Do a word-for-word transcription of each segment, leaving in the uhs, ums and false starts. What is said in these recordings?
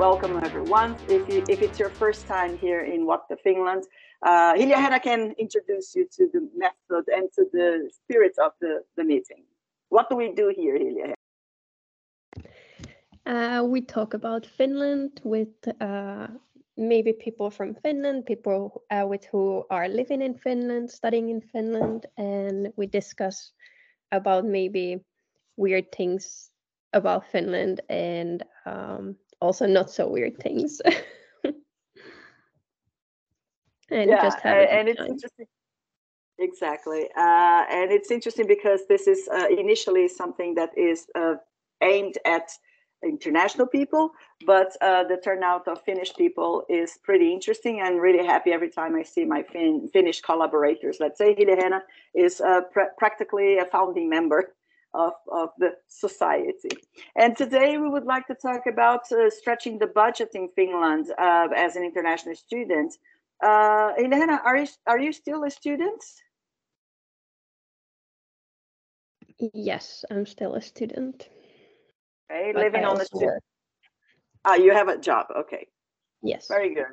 Welcome everyone. If, you, if it's your first time here in WTFinland, uh, Heljahenna can introduce you to the method and to the spirit of the, the meeting. What do we do here, Heljahenna? Uh, we talk about Finland with uh, maybe people from Finland, people uh, with who are living in Finland, studying in Finland, and we discuss about maybe weird things about Finland and um, also not so weird things. and yeah, just have a and, and it's interesting. Exactly, uh, and it's interesting because this is uh, initially something that is uh, aimed at international people, but uh, the turnout of Finnish people is pretty interesting. I'm really happy every time I see my fin Finnish collaborators. Let's say Heljahenna is uh, pr practically a founding member of, of the society. And today we would like to talk about uh, stretching the budget in Finland uh, as an international student. Uh, Heljahenna, are you, are you still a student? Yes, I'm still a student. Okay, but living on the student. Ah, you have a job. Okay. Yes. Very good.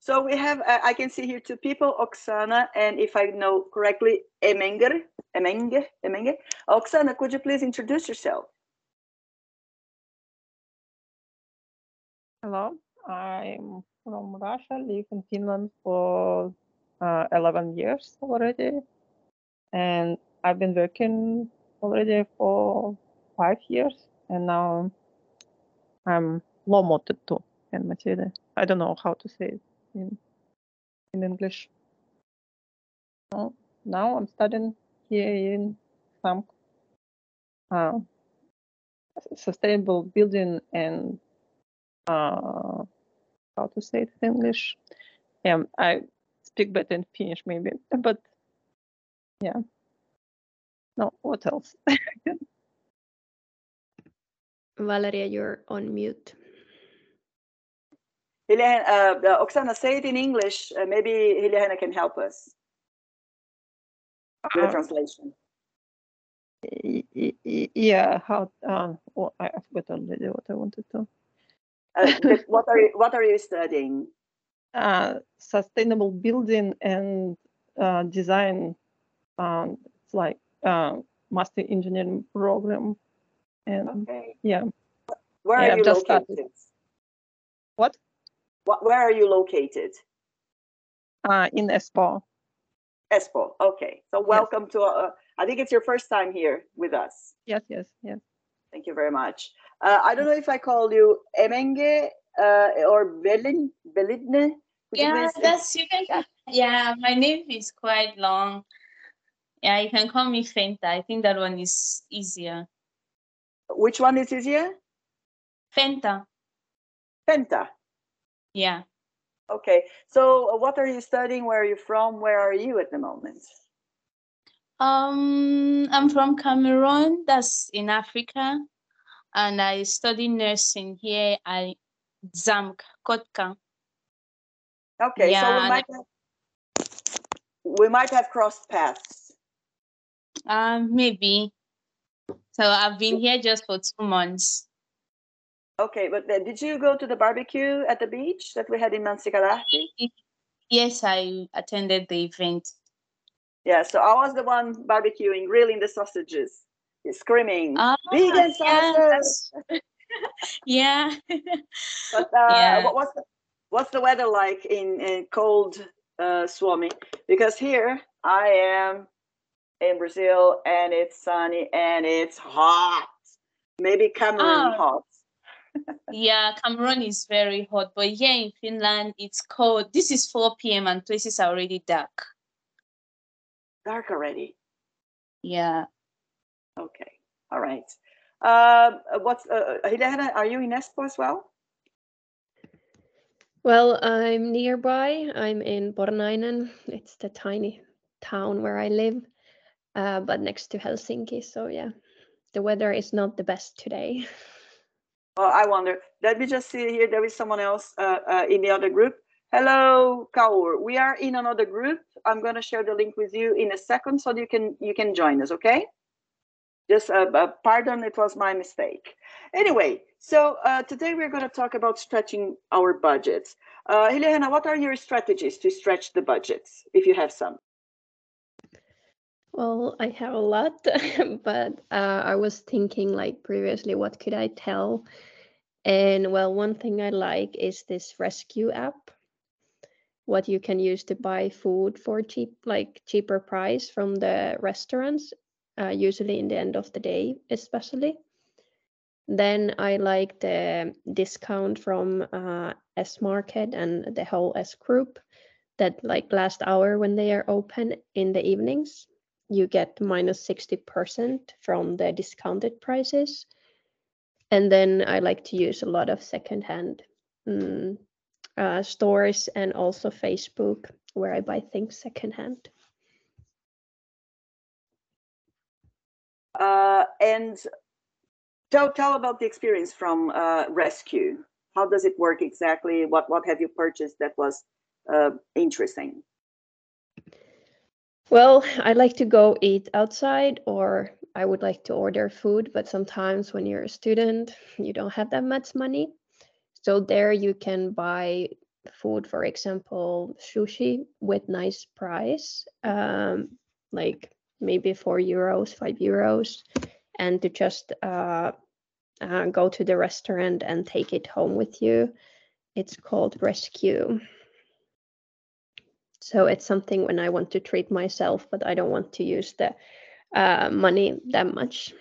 So we have, uh, I can see here two people, Oksana, and if I know correctly, Emenger. Emenger. Emenger. Oksana, could you please introduce yourself? Hello, I'm from Russia, live in Finland for uh, eleven years already, and I've been working already for five years. And now I'm lomoted to Finmaterial. I don't know how to say it in, in English. So now I'm studying here in Zamk, uh, sustainable building and uh, how to say it in English. Um, I speak better in Finnish maybe, but yeah. No, what else? Valeria, you're on mute. Heljahenna, uh, Oksana, say it in English. Uh, maybe Heljahenna can help us with uh, the translation. Yeah, how? Um, oh, I forgot already what I wanted to. Uh, what are you, What are you studying? Uh, sustainable building and uh, design. Um, it's like uh, master engineering program. And okay. Yeah. Where are yeah, you located? What? what? Where are you located? Uh, in Espoo. Espoo. Okay. So welcome yes. to. Uh, I think it's your first time here with us. Yes. Yes. Yes. Thank you very much. Uh, I don't know if I call you Emenge uh, or Belin Belidne. Yeah, you that's you can. Yeah. yeah, my name is quite long. Yeah, you can call me Fenta. I think that one is easier. Which one is easier? Fenta. Fenta. Yeah. Okay. So, what are you studying? Where are you from? Where are you at the moment? Um, I'm from Cameroon. That's in Africa, and I study nursing here at Zamk, Kotka. Okay. Yeah, so we might have, we might have crossed paths. Um, uh, maybe. So I've been here just for two months. Okay, but then did you go to the barbecue at the beach that we had in Mancicara? Yes, I attended the event. Yeah, so I was the one barbecuing, grilling the sausages, screaming, oh, vegan sausages! Yeah. But uh, yeah. What, what's, the, what's the weather like in, in cold uh, Suomi? Because here I am in Brazil, and it's sunny and it's hot. Maybe Cameroon oh. hot. Yeah, Cameroon is very hot, but here in Finland it's cold. This is four P M and places are already dark. Dark already. Yeah. Okay. All right. Uh, what's uh, Heljahenna? Are you in Espoo as well? Well, I'm nearby. I'm in Bornainen. It's the tiny town where I live. Uh, but next to Helsinki, so yeah, the weather is not the best today. Well, I wonder. Let me just see here. There is someone else uh, uh, in the other group. Hello, Kaur. We are in another group. I'm going to share the link with you in a second, so you can you can join us. Okay? Just uh, uh, pardon, it was my mistake. Anyway, so uh, today we're going to talk about stretching our budgets. Uh, Heljahenna, what are your strategies to stretch the budgets, if you have some? Well, I have a lot, but uh, I was thinking like previously, what could I tell? And well, one thing I like is this Rescue app, what you can use to buy food for cheap, like cheaper price from the restaurants, uh, usually in the end of the day, especially. Then I like the discount from uh, S Market and the whole S group that like last hour when they are open in the evenings. You get minus sixty percent from the discounted prices. And then I like to use a lot of secondhand mm, uh, stores and also Facebook, where I buy things secondhand. Uh, and tell, tell about the experience from uh, Rescue. How does it work exactly? What, what have you purchased that was uh, interesting? Well, I like to go eat outside, or I would like to order food, but sometimes when you're a student, you don't have that much money. So there you can buy food, for example, sushi with nice price, um, like maybe four euros, five euros, and to just uh, uh, go to the restaurant and take it home with you. It's called Rescue. So it's something when I want to treat myself, but I don't want to use the uh, money that much.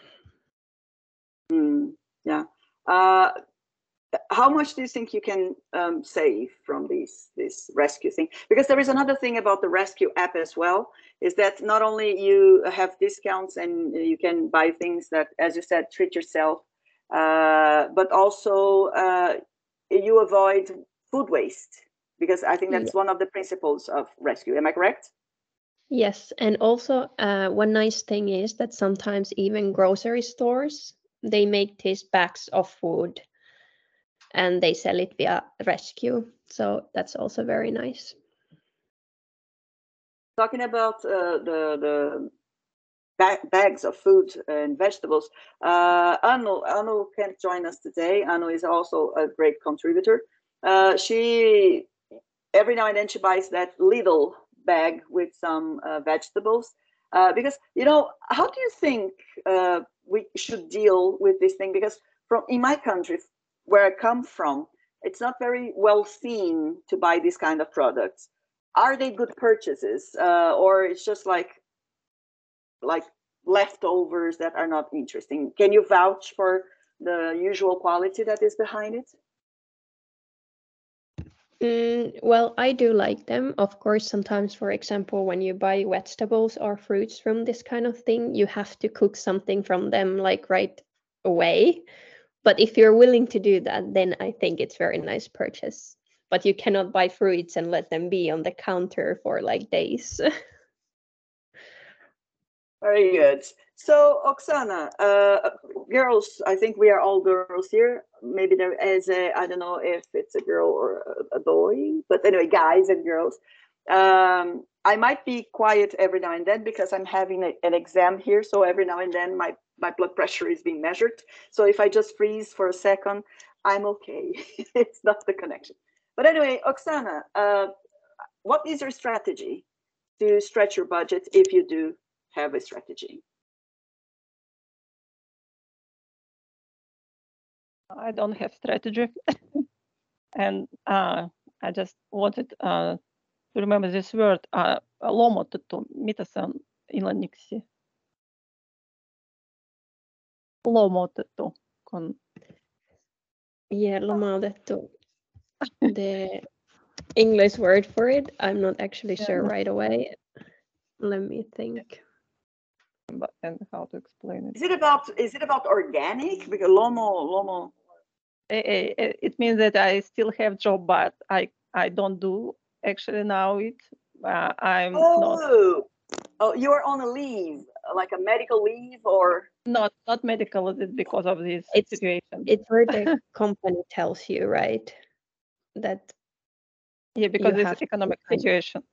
Mm, yeah. Uh, how much do you think you can um, save from this, this Rescue thing? Because there is another thing about the Rescue app as well, is that not only you have discounts and you can buy things that, as you said, treat yourself, uh, but also uh, you avoid food waste. Because I think that's one of the principles of Rescue. Am I correct? Yes. And also uh, one nice thing is that sometimes even grocery stores, they make these bags of food and they sell it via Rescue. So that's also very nice. Talking about uh, the, the ba- bags of food and vegetables, uh, Anu, Anu can join us today. Anu is also a great contributor. Uh, she... Every now and then she buys that Lidl bag with some uh, vegetables uh, because, you know, how do you think uh, we should deal with this thing? Because from in my country, where I come from, it's not very well seen to buy these kind of products. Are they good purchases uh, or it's just like like leftovers that are not interesting? Can you vouch for the usual quality that is behind it? Mm, well, I do like them. Of course, sometimes, for example, when you buy vegetables or fruits from this kind of thing, you have to cook something from them like right away. But if you're willing to do that, then I think it's very nice purchase. But you cannot buy fruits and let them be on the counter for like days. Very good. So, Oksana, uh, girls, I think we are all girls here. Maybe there is a, I don't know if it's a girl or a, a boy, but anyway, guys and girls. Um, I might be quiet every now and then because I'm having a, an exam here. So every now and then my, my blood pressure is being measured. So if I just freeze for a second, I'm okay. It's not the connection. But anyway, Oksana, uh, what is your strategy to stretch your budget if you do have a strategy? I don't have strategy, and uh, I just wanted uh, to remember this word uh, lomotettu. Mitä se on englanniksi? Lomotettu. Yeah, lomotettu. The English word for it, I'm not actually yeah. sure right away. Let me think. And how to explain it? Is it about is it about organic? Because lomo lomo. It means that I still have job, but I I don't do actually now. It uh, I'm oh. not. Oh, you are on a leave, like a medical leave, or not? Not medical. It's because of this it's, situation. It's where the company tells you, right? That yeah, because it's economic situation.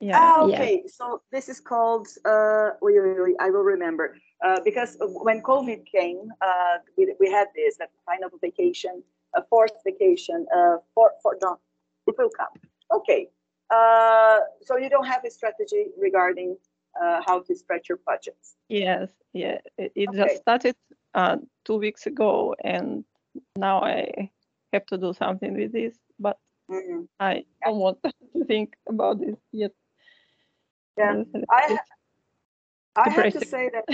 Yeah. Ah, okay. Yeah. So this is called, uh, I will remember, uh, because when COVID came, uh, we, we had this, that kind of vacation, a forced vacation, uh, for, for, no, it will come. Okay. Uh, so you don't have a strategy regarding uh, how to stretch your budgets. Yes. Yeah. It, it okay. just started uh, two weeks ago, and now I have to do something with this, but mm-hmm. I don't want to think about this yet. Yeah, I, I have to say that,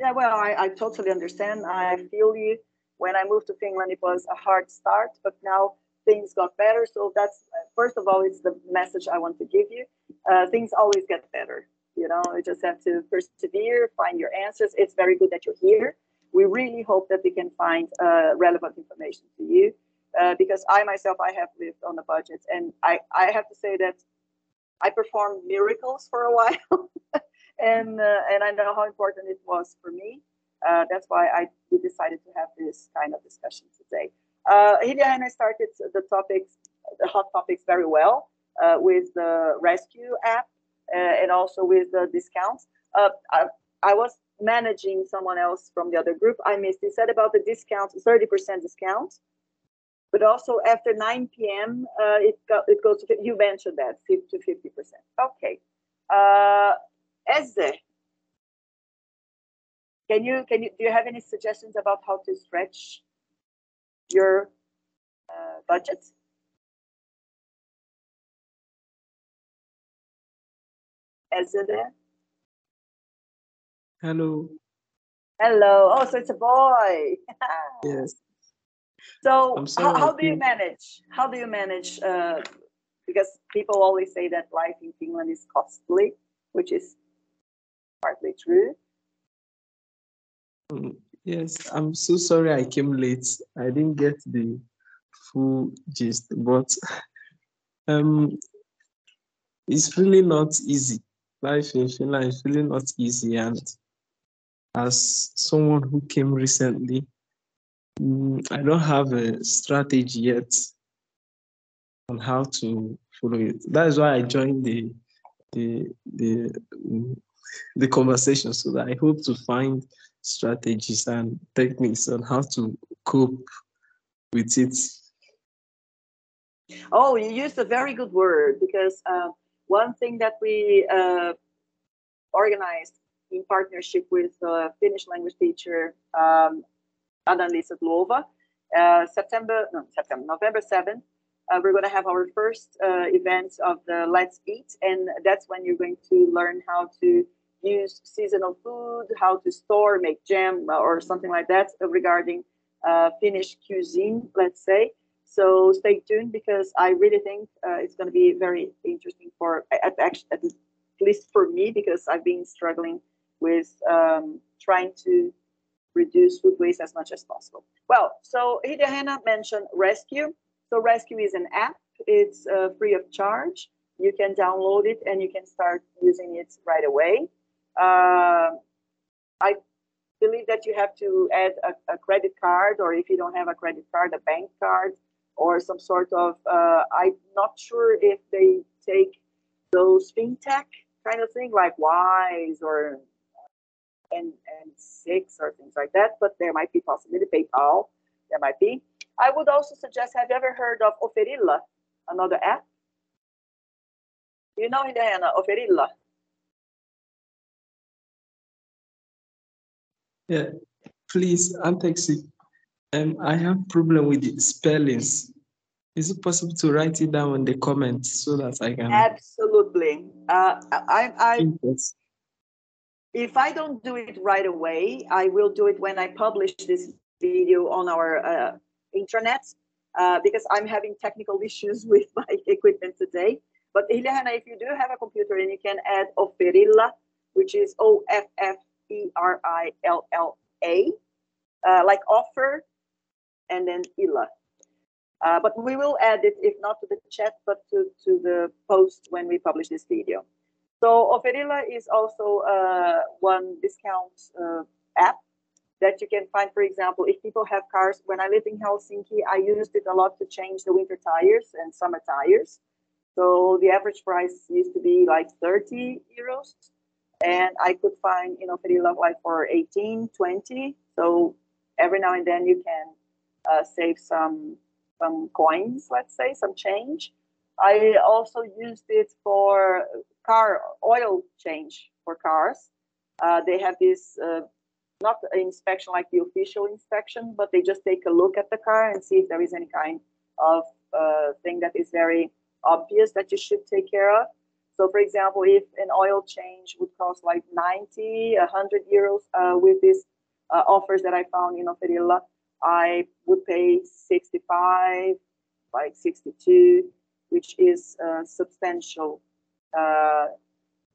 yeah, well, I, I totally understand. I feel you. When I moved to Finland, it was a hard start, but now things got better. So that's, first of all, it's the message I want to give you. Uh, things always get better. You know, you just have to persevere, find your answers. It's very good that you're here. We really hope that we can find uh, relevant information to you, uh, because I myself, I have lived on a budget, and I, I have to say that I performed miracles for a while, and uh, and I know how important it was for me. Uh, that's why I we decided to have this kind of discussion today. Uh, Heljahenna started the topics, the hot topics very well uh, with the Rescue app uh, and also with the discounts. Uh, I, I was managing someone else from the other group. I missed. He said about the discount, thirty percent discount, but also after nine p m Uh, it go, it goes to, you mentioned that, to fifty percent. Okay. Uh, Eze, can you, can you, do you have any suggestions about how to stretch your uh, budget? Eze there? Hello. Hello. Oh, so it's a boy. Yes. So how, how do you manage? How do you manage? Uh, because people always say that life in Finland is costly, which is partly true. Yes, I'm so sorry I came late. I didn't get the full gist, but um, it's really not easy. Life in Finland is really not easy, and as someone who came recently, I don't have a strategy yet on how to follow it. That is why I joined the the the, the conversation, so that I hope to find strategies and techniques on how to cope with it. Oh, you used a very good word, because uh, one thing that we uh, organized in partnership with a Finnish language teacher, um, Annalisa Lova, uh, September, no, September, November seventh, uh, we're going to have our first uh, event of the Let's Eat, and that's when you're going to learn how to use seasonal food, how to store, make jam or something like that regarding uh, Finnish cuisine, let's say. So stay tuned, because I really think uh, it's going to be very interesting for, at, at least for me, because I've been struggling with um, trying to reduce food waste as much as possible. Well, so Heljahenna mentioned Rescue. So Rescue is an app. It's uh, free of charge. You can download it and you can start using it right away. Uh, I believe that you have to add a, a credit card, or if you don't have a credit card, a bank card, or some sort of, uh, I'm not sure if they take those fintech kind of thing, like Wise or and and six or things like that, but there might be possibility, PayPal, there might be. I would also suggest, have you ever heard of Offerilla, another app? You know, Heljahenna, Offerilla? Yeah, please, Antexi. Um, I have problem with the spellings. Is it possible to write it down in the comments so that I can? Absolutely. Uh, I, I, I If I don't do it right away, I will do it when I publish this video on our uh, intranet, uh, because I'm having technical issues with my equipment today. But Heljahenna, if you do have a computer, and you can add Offerilla, which is O F F E R I L L A, uh, like offer, and then illa. Uh, but we will add it, if not to the chat, but to, to the post when we publish this video. So Offerilla is also uh, one discount uh, app that you can find. For example, if people have cars, when I lived in Helsinki, I used it a lot to change the winter tires and summer tires. So the average price used to be like thirty euros, and I could find, you know, Offerilla like for eighteen, twenty. So every now and then you can uh, save some some coins, let's say, some change. I also used it for car oil change for cars. Uh, they have this, uh, not an inspection like the official inspection, but they just take a look at the car and see if there is any kind of uh, thing that is very obvious that you should take care of. So, for example, if an oil change would cost like ninety, one hundred euros, uh, with these uh, offers that I found in Offerilla, I would pay sixty-five, like sixty-two, which is a substantial uh,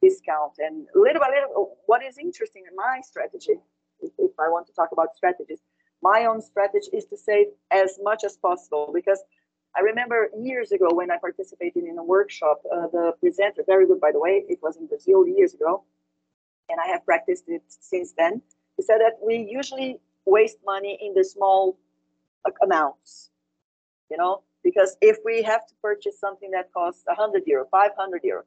discount. And little by little, what is interesting in my strategy, if, if I want to talk about strategies, my own strategy is to save as much as possible, because I remember years ago when I participated in a workshop, uh, the presenter, very good, by the way, it was in Brazil years ago, and I have practiced it since then. He said that we usually waste money in the small amounts, you know, because if we have to purchase something that costs one hundred euro, five hundred euro,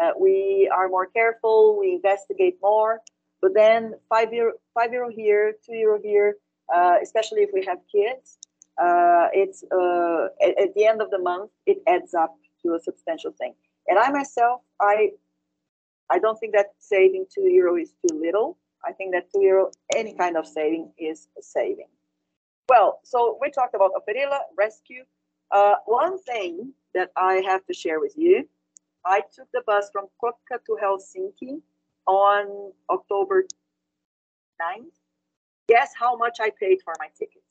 uh, we are more careful, we investigate more, but then five euro, five euro here, two euro here, uh, especially if we have kids, Uh, it's uh, at, at the end of the month, it adds up to a substantial thing. And I myself, I I don't think that saving two euro is too little. I think that two euro, any kind of saving is a saving. Well, so we talked about Offerilla, Rescue. Uh, one thing that I have to share with you, I took the bus from Kotka to Helsinki on October ninth. Guess how much I paid for my ticket?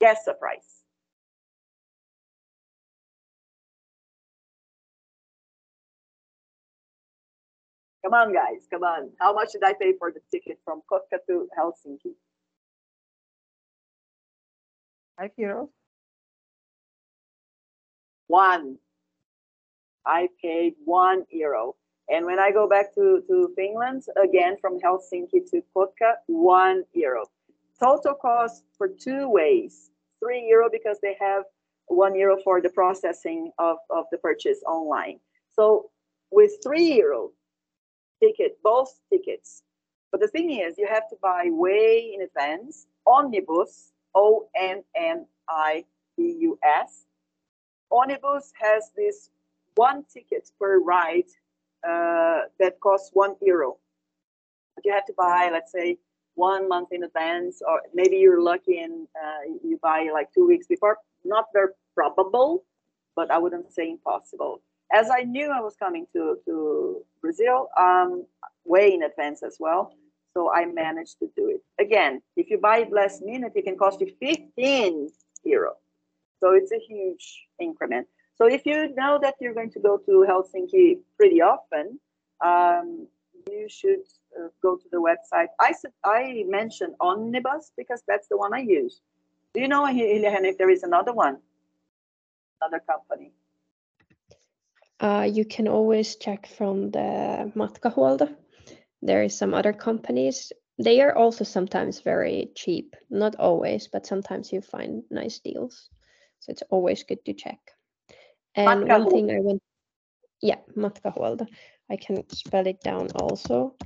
Guess the price. Come on, guys, come on. How much did I pay for the ticket from Kotka to Helsinki? Five euros. One. I paid one euro. And when I go back to, to Finland, again, from Helsinki to Kotka, one euro. Total cost for two ways. Three euro because they have one euro for the processing of, of the purchase online. So with three euro ticket, both tickets. But the thing is, you have to buy way in advance. Onnibus, O N N I B U S. Onnibus has this one ticket per ride uh, that costs one euro. But you have to buy, let's say, one month in advance, or maybe you're lucky and uh, you buy like two weeks before. Not very probable, but I wouldn't say impossible. As I knew I was coming to, to Brazil, um, way in advance as well. So I managed to do it. Again, if you buy it last minute, it can cost you fifteen euro. So it's a huge increment. So if you know that you're going to go to Helsinki pretty often, um, you should Uh, go to the website. I said I mentioned Onnibus because that's the one I use. Do you know, Heljahenna, if there is another one, another company? Uh, you can always check from the Matkahuolto. There is some other companies. They are also sometimes very cheap. Not always, but sometimes you find nice deals. So it's always good to check. And one thing I want, yeah, Matkahuolto. I can spell it down also.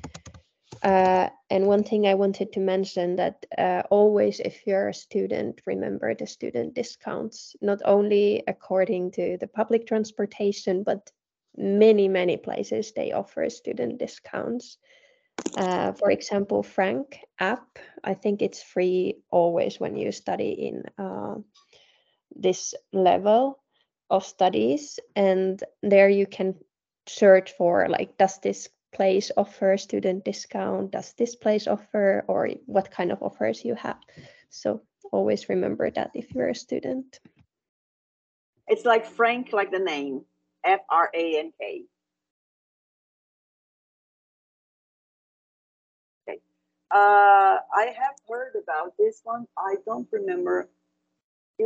Uh, and one thing I wanted to mention that uh, always, if you're a student, remember the student discounts, not only according to the public transportation, but many, many places they offer student discounts. Uh, for example, Frank app, I think it's free always when you study in uh, this level of studies. And there you can search for like, does this place offer student discount, does this place offer, or what kind of offers you have. So always remember that if you're a student. It's like Frank, like the name, F R A N K. Okay. Uh, I have heard about this one. I don't remember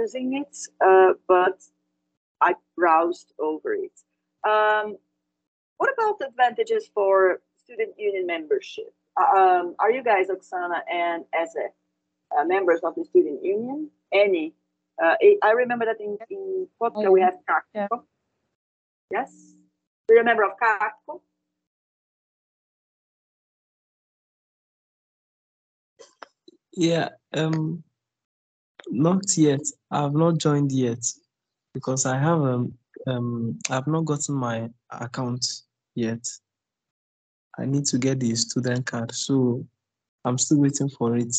using it, uh, but I browsed over it. Um, What about the advantages for student union membership? Um, are you guys, Oksana and Eze, uh, members of the student union? Any Uh, I remember that in, in Kotka we have Kaakko. Yeah. Yes. Do you remember of Kaakko? Yeah, um, not yet. I've not joined yet because I have um, um, I've not gotten my account yet. I need to get the student card, so I'm still waiting for it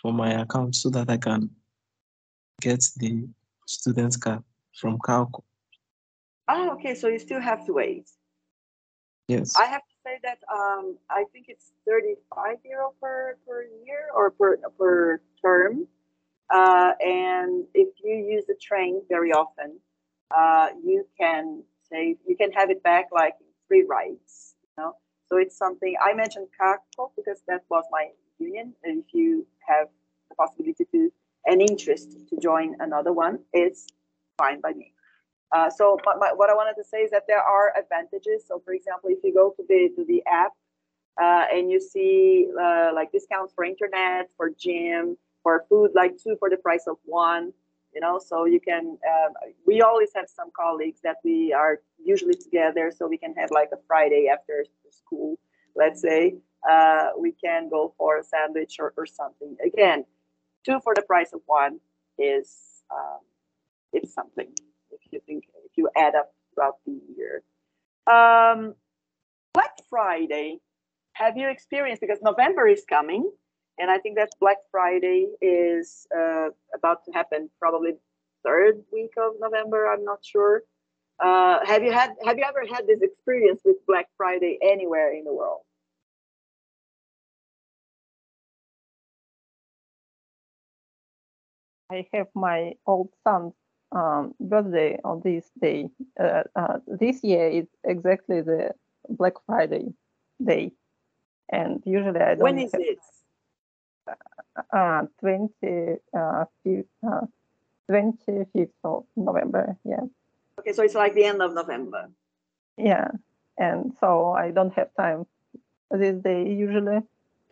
for my account so that I can get the student card from Kaakko. Ah, okay. So you still have to wait. Yes. I have to say that um, I think it's thirty-five euro per per year or per per term, uh, and if you use the train very often, uh, you can save. You can have it back like free rides. You know. So it's something I mentioned Kaakko because that was my union. And if you have the possibility to an interest to join another one, it's fine by me. Uh, so my, my, what I wanted to say is that there are advantages. So for example, if you go to the to the app uh, and you see uh, like discounts for internet, for gym, for food, like two for the price of one, you know, so you can, uh, we always have some colleagues that we are usually together. So we can have like a Friday after school, let's say, uh, we can go for a sandwich or, or something. Again, two for the price of one is um, it's something. If you think if you add up throughout the year, um, Black Friday, have you experienced? Because November is coming, and I think that Black Friday is uh, about to happen, probably third week of November. I'm not sure. Uh, have you had? Have you ever had this experience with Black Friday anywhere in the world? I have my old son's um, birthday on this day. Uh, uh, this year is exactly the Black Friday day, and usually I don't. When is have, it? Uh, twenty-fifth of November. Yeah. Okay, so it's like the end of November. Yeah, and so I don't have time this day usually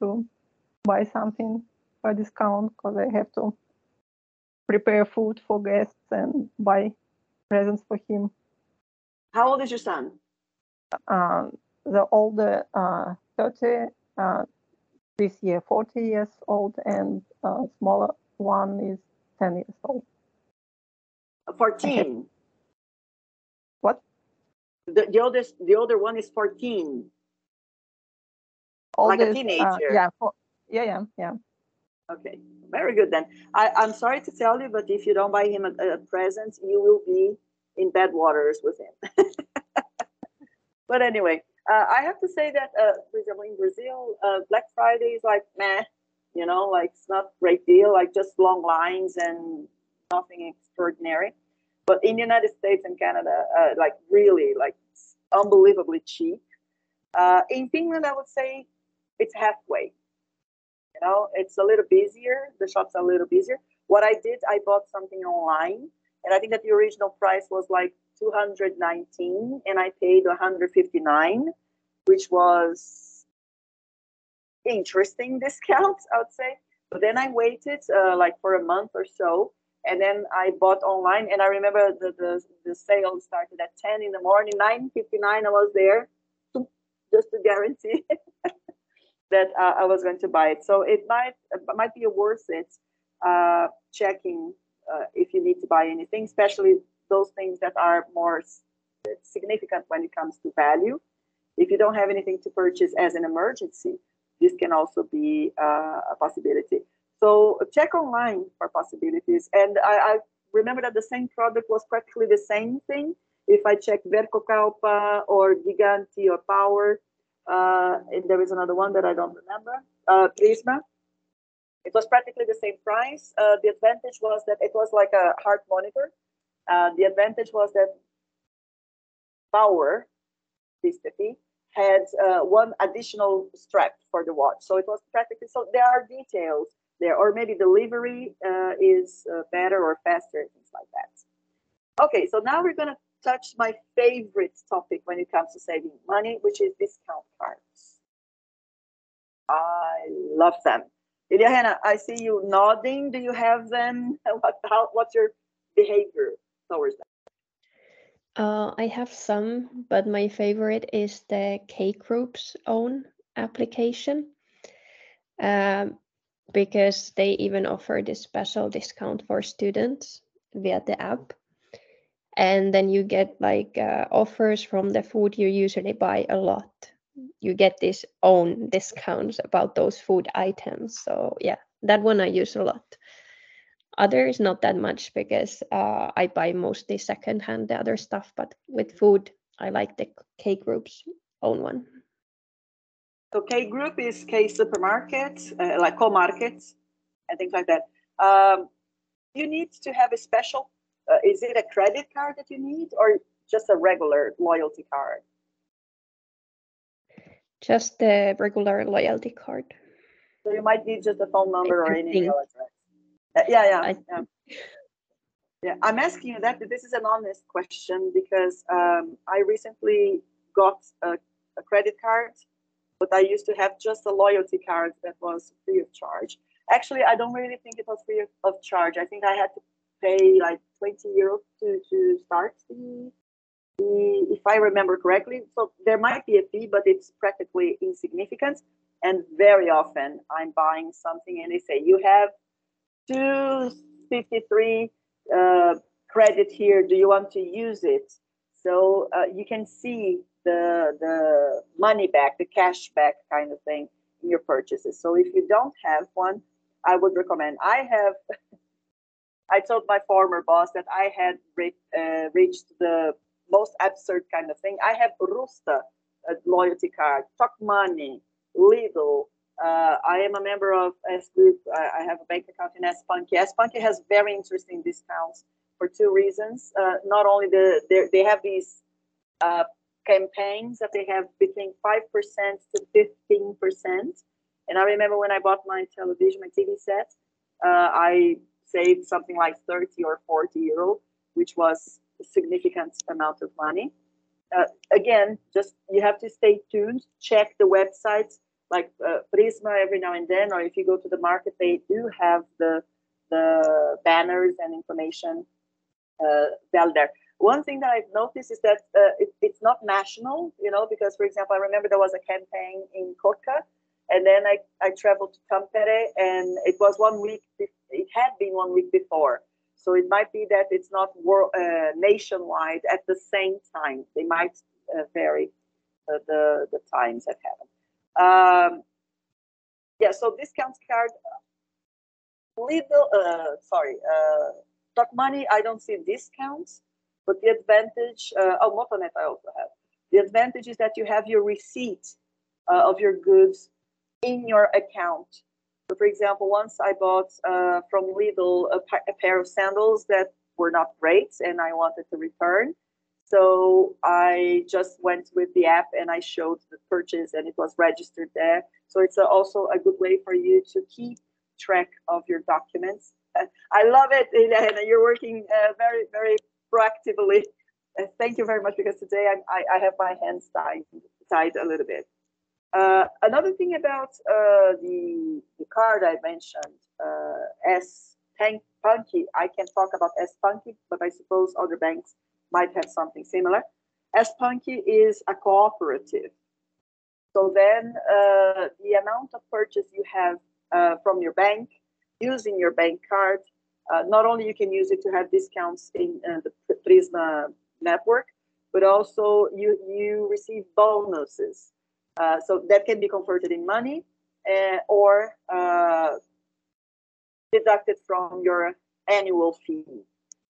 to buy something for discount because I have to prepare food for guests and buy presents for him. How old is your son? Um, the older, uh, thirty, uh, this year forty years old, and uh, smaller one is ten years old. fourteen. What? The the oldest, the older one is fourteen. Oldest, like a teenager. Uh, yeah, for, yeah, yeah, yeah. Okay, very good then. I, I'm sorry to tell you, but if you don't buy him a, a present, you will be in bad waters with him. But anyway, uh, I have to say that, uh, for example, in Brazil, uh, Black Friday is like, meh, you know, like it's not a great deal, like just long lines and nothing extraordinary. But in the United States and Canada, uh, like really, like it's unbelievably cheap. Uh, in Finland, I would say it's halfway. You know, it's a little busier. The shops are a little busier. What I did, I bought something online, and I think that the original price was like two hundred nineteen, and I paid one hundred fifty-nine, which was interesting discount, I would say. But then I waited uh, like for a month or so, and then I bought online. And I remember the the, the sale started at ten in the morning, nine fifty-nine. I was there just to guarantee that uh, I was going to buy it. So it might it might be worth it uh, checking uh, if you need to buy anything, especially those things that are more significant when it comes to value. If you don't have anything to purchase as an emergency, this can also be uh, a possibility. So check online for possibilities. And I, I remember that the same product was practically the same thing. If I check Verkkokauppa or Giganti or Power, Uh, and there is another one that I don't remember, uh, Prisma. It was practically the same price. Uh, the advantage was that it was like a heart monitor. Uh, the advantage was that Power, had uh, one additional strap for the watch. So it was practically, so there are details there, or maybe delivery uh, is uh, better or faster, things like that. Okay, so now we're going to touch my favorite topic when it comes to saving money, which is discount cards. I love them. Heljahenna, I see you nodding. Do you have them? What, how, what's your behavior towards that? Uh, I have some, but my favorite is the K-Group's own application um, because they even offer this special discount for students via the app. And then you get like uh, offers from the food you usually buy a lot. You get these own discounts about those food items. So yeah, that one I use a lot. Other is not that much because uh, I buy mostly secondhand, the other stuff. But with food, I like the K-Group's own one. So K-Group is K-Supermarkets, uh, like co-markets and things like that. Um, you need to have a special Uh, is it a credit card that you need or just a regular loyalty card? Just a regular loyalty card. So you might need just a phone number or an email address. Uh, yeah, yeah, yeah. Yeah. I'm asking you that. This is an honest question because um, I recently got a, a credit card, but I used to have just a loyalty card that was free of charge. Actually, I don't really think it was free of, of charge. I think I had to pay like twenty euros to, to start the, the, if I remember correctly. So there might be a fee, but it's practically insignificant. And very often I'm buying something and they say, you have two fifty-three uh, credit here. Do you want to use it? So uh, you can see the, the money back, the cash back kind of thing in your purchases. So if you don't have one, I would recommend. I have... I told my former boss that I had re- uh, reached the most absurd kind of thing. I have Rusta, a loyalty card, Talk Money, Lidl. Uh, I am a member of S group. I, I have a bank account in S Pankki. S Pankki has very interesting discounts for two reasons. Uh, not only the they have these uh, campaigns that they have between five percent to fifteen percent. And I remember when I bought my television, my T V set, uh, I... saved something like thirty or forty euro, which was a significant amount of money. Uh, again, just you have to stay tuned, check the websites like uh, Prisma every now and then, or if you go to the market, they do have the the banners and information uh, down there. One thing that I've noticed is that uh, it, it's not national, you know, because for example, I remember there was a campaign in Kotka. And then I, I traveled to Tampere, and it was one week. Be- it had been one week before, so it might be that it's not world, uh, nationwide at the same time. They might uh, vary uh, the the times that happen. Um, yeah. So discount card, Lidl. Uh, sorry, uh, Talk Money. I don't see discounts, but the advantage. Uh, oh, Motonet I also have. The advantage is that you have your receipt uh, of your goods in your account. So for example, once I bought uh, from Lidl a, pa- a pair of sandals that were not great and I wanted to return. So I just went with the app and I showed the purchase and it was registered there. So it's a, also a good way for you to keep track of your documents. Uh, I love it, Heljahenna. You're working uh, very, very proactively. Uh, thank you very much because today I, I, I have my hands tied, tied a little bit. Uh, another thing about uh, the, the card I mentioned, uh, S Pankki, I can talk about S Pankki, but I suppose other banks might have something similar. S Pankki is a cooperative. So then uh, the amount of purchase you have uh, from your bank, using your bank card, uh, not only you can use it to have discounts in uh, the Prisma network, but also you, you receive bonuses. Uh, so that can be converted in money uh, or uh, deducted from your annual fee.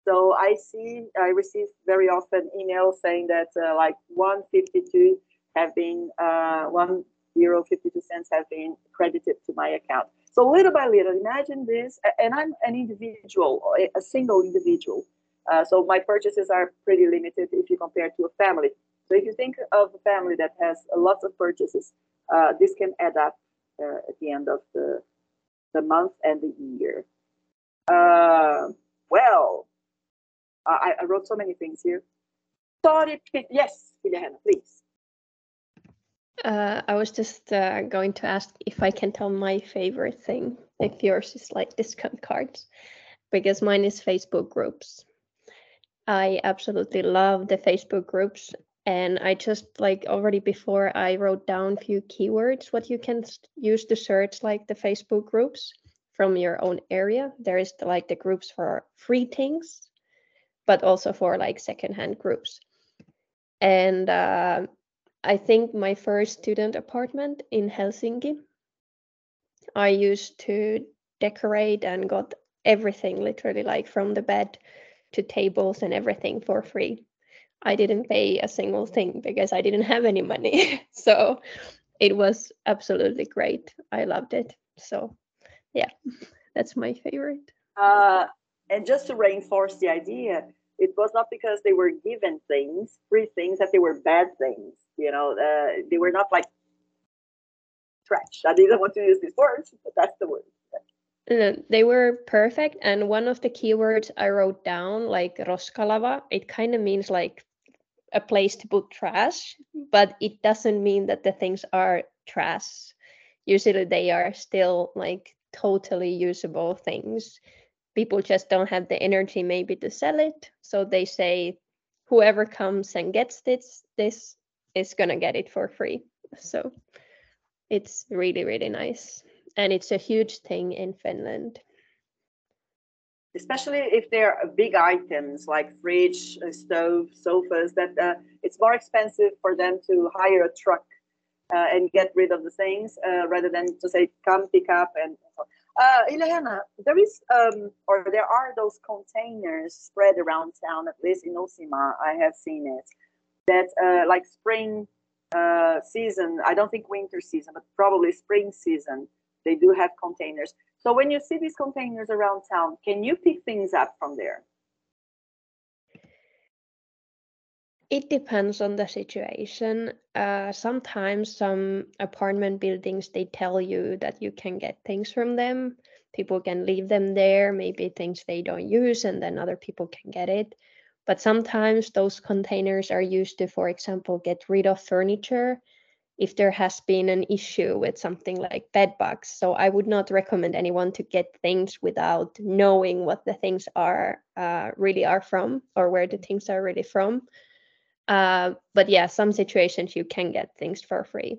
So I see, I receive very often emails saying that uh, like one fifty-two have been, uh, one euro fifty-two cents have been credited to my account. So little by little, imagine this, and I'm an individual, a single individual. Uh, so my purchases are pretty limited if you compare to a family. So if you think of a family that has lots of purchases, uh, this can add up uh, at the end of the, the month and the year. Uh, well, I, I wrote so many things here. Tori, yes, Heljahenna, please. Uh, I was just uh, going to ask if I can tell my favorite thing, if yours is like discount cards, because mine is Facebook groups. I absolutely love the Facebook groups. And I just like already before I wrote down a few keywords, what you can use to search like the Facebook groups from your own area. There is the, like the groups for free things, but also for like secondhand groups. And uh, I think my first student apartment in Helsinki, I used to decorate and got everything literally like from the bed to tables and everything for free. I didn't pay a single thing because I didn't have any money. So it was absolutely great. I loved it. So yeah, that's my favorite. Uh, and just to reinforce the idea, it was not because they were given things, free things, that they were bad things. You know, uh, they were not like trash. I didn't want to use these words, but that's the word. No, they were perfect. And one of the keywords I wrote down, like roskalava, it kind of means like a place to put trash, but it doesn't mean that the things are trash. Usually they are still like totally usable things. People just don't have the energy maybe to sell it. So they say whoever comes and gets this, this is going to get it for free. So it's really, really nice. And it's a huge thing in Finland. Especially if they are big items like fridge, stove, sofas, that uh, it's more expensive for them to hire a truck uh, and get rid of the things uh, rather than to say, come pick up. And uh, Heljahenna, there is um, or there are those containers spread around town, at least in Osima, I have seen it, that uh, like spring uh, season, I don't think winter season, but probably spring season. They do have containers. So when you see these containers around town, can you pick things up from there? It depends on the situation. Uh, sometimes some apartment buildings, they tell you that you can get things from them. People can leave them there, maybe things they don't use, and then other people can get it. But sometimes those containers are used to, for example, get rid of furniture if there has been an issue with something like bed bugs. So I would not recommend anyone to get things without knowing what the things are uh, really are from, or where the things are really from. Uh, but yeah, some situations you can get things for free.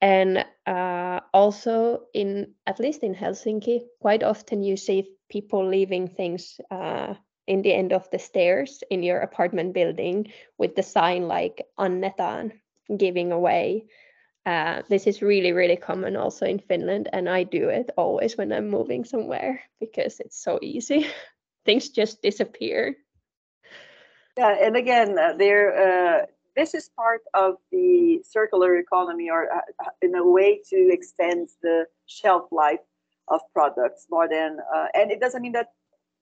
And uh, also in, at least in Helsinki, quite often you see people leaving things uh, in the end of the stairs in your apartment building with the sign like annetaan, giving away. Uh, this is really, really common also in Finland, and I do it always when I'm moving somewhere because it's so easy. Things just disappear. Yeah, and again, uh, there. Uh, this is part of the circular economy, or uh, in a way to extend the shelf life of products more than. Uh, and it doesn't mean that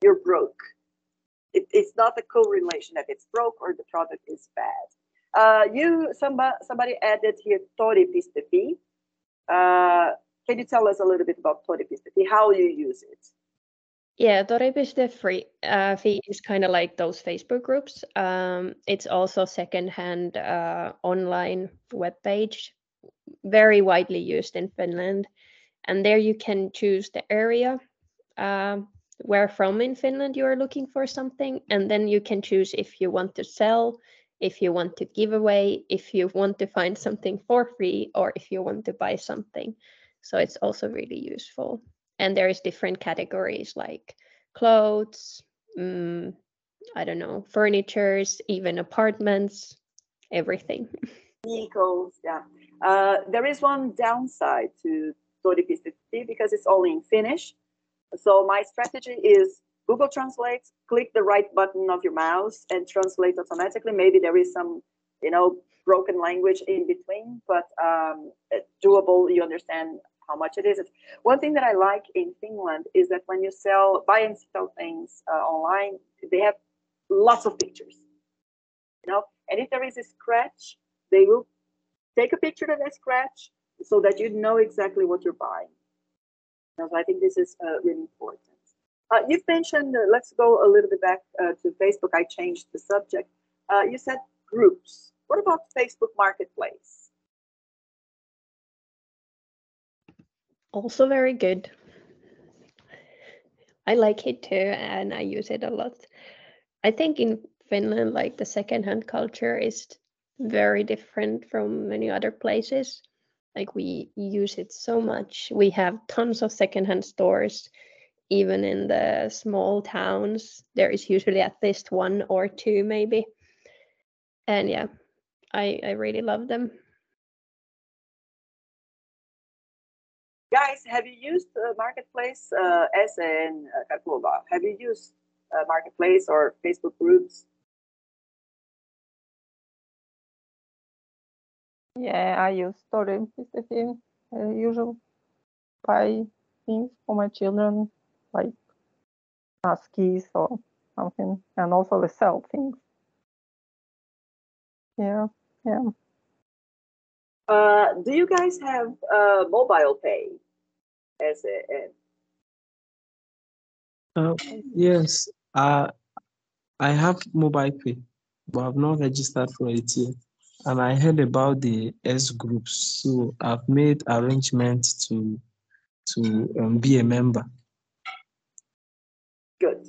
you're broke. It, it's not a correlation that it's broke or the product is bad. Uh, you somebody, somebody added here Tori dot fi. Uh, can you tell us a little bit about Tori dot fi, how you use it? Yeah, Tori dot fi uh, is kind of like those Facebook groups. Um, it's also secondhand uh, online webpage, very widely used in Finland. And there you can choose the area uh, where from in Finland you are looking for something, and then you can choose if you want to sell, if you want to give away, if you want to find something for free, or if you want to buy something. So it's also really useful. And there is different categories like clothes, um, I don't know, furnitures, even apartments, everything. Vehicles, yeah. Uh, there is one downside to Tori dot fi because it's only in Finnish. So my strategy is Google Translate, click the right button of your mouse and translate automatically. Maybe there is some, you know, broken language in between, but um, doable, you understand how much it is. One thing that I like in Finland is that when you sell, buy and sell things uh, online, they have lots of pictures, you know, and if there is a scratch, they will take a picture of that scratch so that you know exactly what you're buying. So I think this is uh, really important. Uh, you've mentioned, uh, let's go a little bit back uh, to Facebook. I changed the subject. Uh, you said groups. What about Facebook Marketplace? Also very good. I like it too, and I use it a lot. I think in Finland, like the secondhand culture is very different from many other places. Like we use it so much. We have tons of secondhand stores, even in the small towns. There is usually at least one or two maybe. And yeah, I, I really love them. Guys, have you used uh, Marketplace, uh, Eze and uh, Kalkula? Have you used uh, Marketplace or Facebook groups? Yeah, I use Tori dot fi as usual. Buy things for my children, like skis or something, and also they sell things. Yeah, yeah. Uh, do you guys have uh, mobile pay? As a, uh, yes, uh, I have mobile pay, but I've not registered for it yet. And I heard about the S groups, so I've made arrangements to to um, be a member. Good.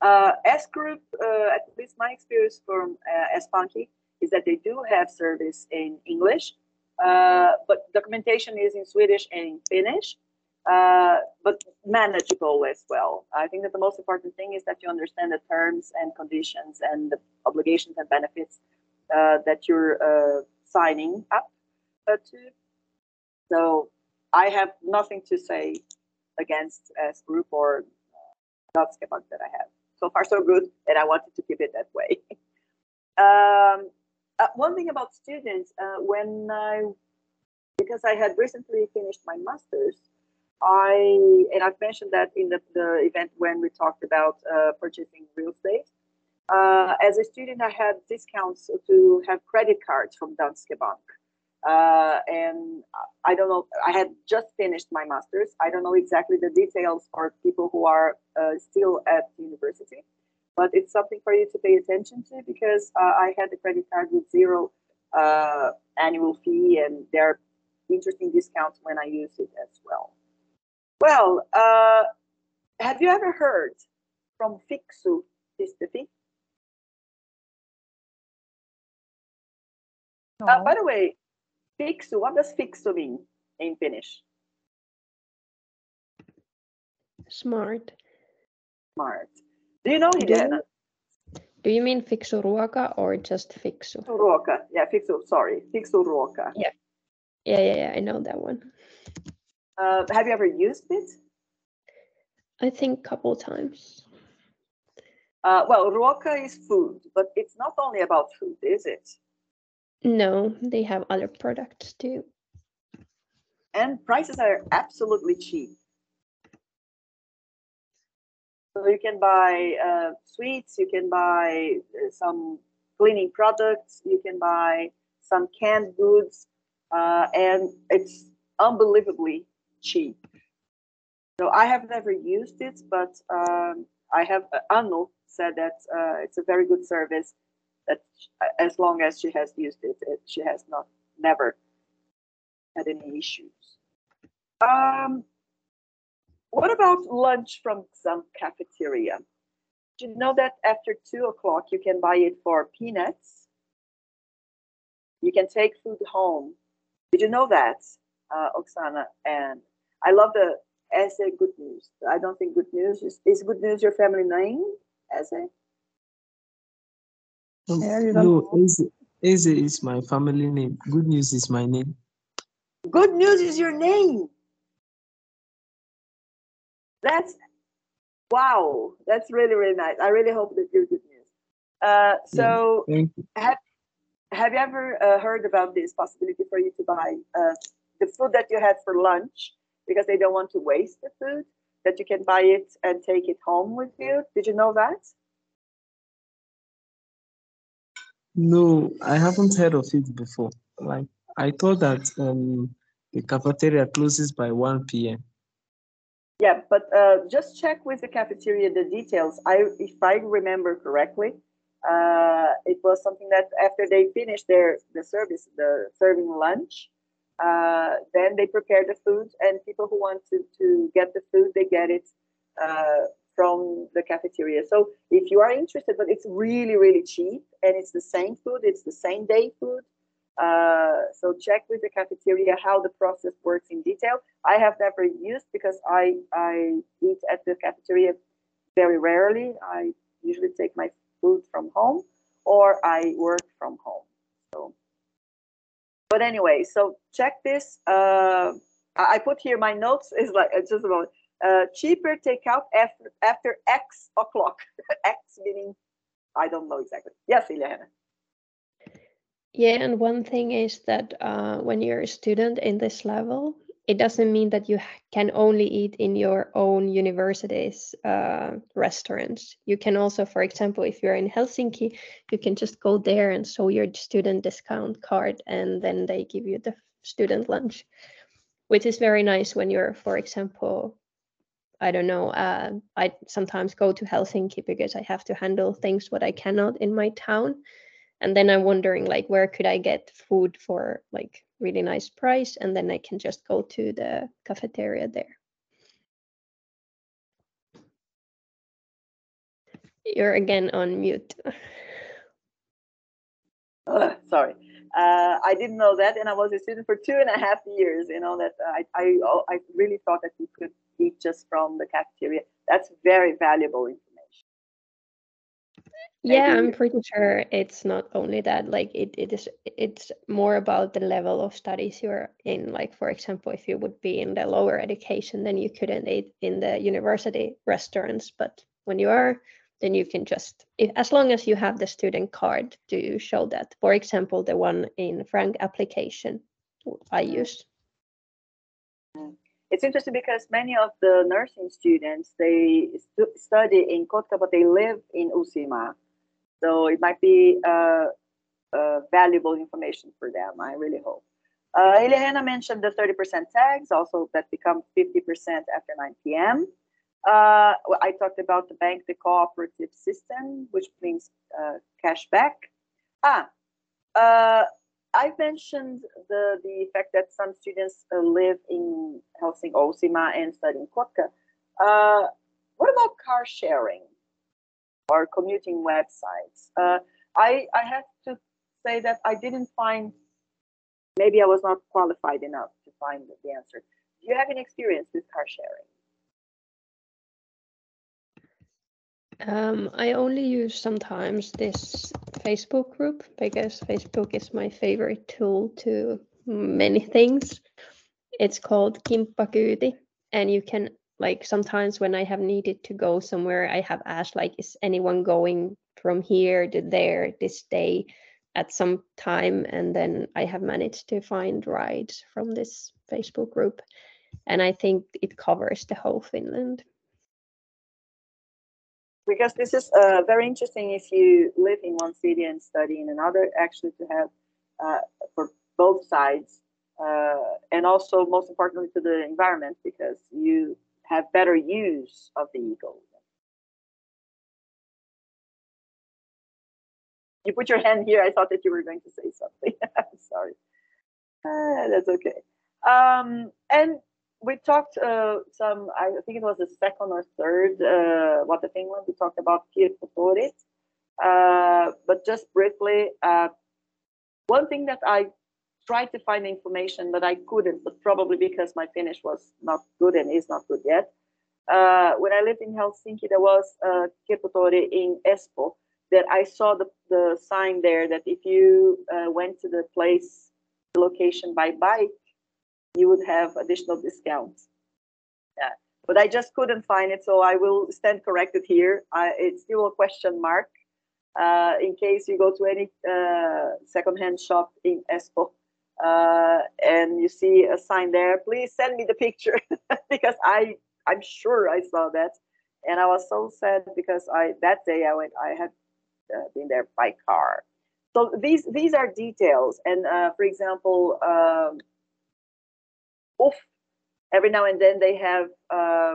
Uh, S group, uh, at least my experience from uh, S Pankki is that they do have service in English. Uh, but documentation is in Swedish and in Finnish, uh, but manageable as well. I think that the most important thing is that you understand the terms and conditions and the obligations and benefits uh, that you're uh, signing up uh, to. So I have nothing to say against S group or Datskebag that I have. So far so good, and I wanted to keep it that way. um, Uh, one thing about students, uh, when I, because I had recently finished my master's, I, and I've mentioned that in the, the event when we talked about uh, purchasing real estate, uh, as a student, I had discounts to have credit cards from Danske Bank. Uh, and I don't know, I had just finished my master's. I don't know exactly the details for people who are uh, still at university. But it's something for you to pay attention to, because uh, I had the credit card with zero uh, annual fee, and there are interesting discounts when I use it as well. Well, uh, have you ever heard from Fiksuruoka dot fi? No. Uh, by the way, Fiksu, what does Fiksu mean in Finnish? Smart. Smart. Do you know Heljahenna? Do, do you mean Fiksuruoka or just Fiksu? Fiksuruoka, yeah, Fiksu, sorry, Fiksuruoka. Yeah. yeah, yeah, yeah, I know that one. Uh, have you ever used it? I think a couple times. Uh, well, ruoka is food, but it's not only about food, is it? No, they have other products too. And prices are absolutely cheap. So you can buy uh, sweets, you can buy uh, some cleaning products, you can buy some canned goods, uh, and it's unbelievably cheap. So I have never used it, but um, I have, uh, Anu said that uh, it's a very good service, that as long as she has used it, it she has not never had any issues. Um, What about lunch from Zamk cafeteria? Do you know that after two o'clock you can buy it for peanuts? You can take food home. Did you know that, uh, Oksana? And I love the essay Good News. I don't think Good News is, is Good News your family name, essay? Um, no, Eze, Eze is my family name. Good News is my name. Good News is your name. That's wow. That's really, really nice. I really hope that you're good news. Uh, so, yeah, you. have have you ever uh, heard about this possibility for you to buy uh, the food that you had for lunch, because they don't want to waste the food, that you can buy it and take it home with you? Did you know that? No, I haven't heard of it before. Like I thought that um, the cafeteria closes by one p m Yeah, but uh, just check with the cafeteria the details. I, if I remember correctly, uh, it was something that after they finished their the service, the serving lunch, Uh, then they prepare the food, and people who want to, to get the food, they get it uh, from the cafeteria. So if you are interested, but it's really, really cheap, and it's the same food, it's the same day food. Uh, so check with the cafeteria how the process works in detail. I have never used because I, I eat at the cafeteria very rarely. I usually take my food from home, or I work from home. So. But anyway, so check this. Uh, I put here my notes. Is like just about uh, cheaper takeout after after X o'clock. X meaning I don't know exactly. Yes, Heljahenna. Yeah, and one thing is that uh, when you're a student in this level, it doesn't mean that you can only eat in your own university's uh, restaurants. You can also, for example, if you're in Helsinki, you can just go there and show your student discount card, and then they give you the student lunch, which is very nice when you're, for example, I don't know, uh, I sometimes go to Helsinki because I have to handle things what I cannot in my town. And then I'm wondering, like, where could I get food for, like, really nice price? And then I can just go to the cafeteria there. You're again on mute. Oh, sorry, uh, I didn't know that. And I was a student for two and a half years, you know, that I, I, I really thought that you could eat just from the cafeteria. That's very valuable information. Maybe. Yeah, I'm pretty sure it's not only that, like it, it is, it's more about the level of studies you're in. Like, for example, if you would be in the lower education, then you couldn't eat in the university restaurants. But when you are, then you can just, if, as long as you have the student card to show that. For example, the one in Frank application I used. It's interesting because many of the nursing students, they stu study in Kotka, but they live in Uusimaa. So it might be uh, uh, valuable information for them, I really hope. Uh, Heljahenna mentioned the thirty percent tags, also that become fifty percent after nine p m Uh, I talked about the bank, the cooperative system, which brings uh, cash back. Ah, uh, I mentioned the, the fact that some students uh, live in Helsinki, Uusimaa, and study in Kotka. Uh, what about car sharing or commuting websites? Uh, I, I have to say that I didn't find, maybe I was not qualified enough to find the answer. Do you have any experience with car sharing? Um, I only use sometimes this Facebook group because Facebook is my favorite tool to many things. It's called Kimppakyyti, and you can, like, sometimes when I have needed to go somewhere, I have asked, like, is anyone going from here to there this day at some time? And then I have managed to find rides from this Facebook group, and I think it covers the whole Finland. Because this is uh, very interesting if you live in one city and study in another, actually to have uh, for both sides, uh, and also most importantly to the environment, because you have better use of the ego. You put your hand here. I thought that you were going to say something. I'm sorry. Uh, that's okay. Um, and we talked uh, some, I think it was the second or third, uh, what the thing was, we talked about Kirpputori. Uh, but just briefly, uh, one thing that I tried to find information, but I couldn't, but probably because my Finnish was not good and is not good yet. Uh, when I lived in Helsinki, there was uh, Kirpputori in Espoo, that I saw the, the sign there that if you uh, went to the place, the location by bike, you would have additional discounts. Yeah, but I just couldn't find it, so I will stand corrected here. I, it's still a question mark. Uh, in case you go to any uh, secondhand shop in Espoo uh, and you see a sign there, please send me the picture because I I'm sure I saw that, and I was so sad because I that day I went I had uh, been there by car. So these these are details, and uh, for example. Um, Oof. Every now and then they have uh,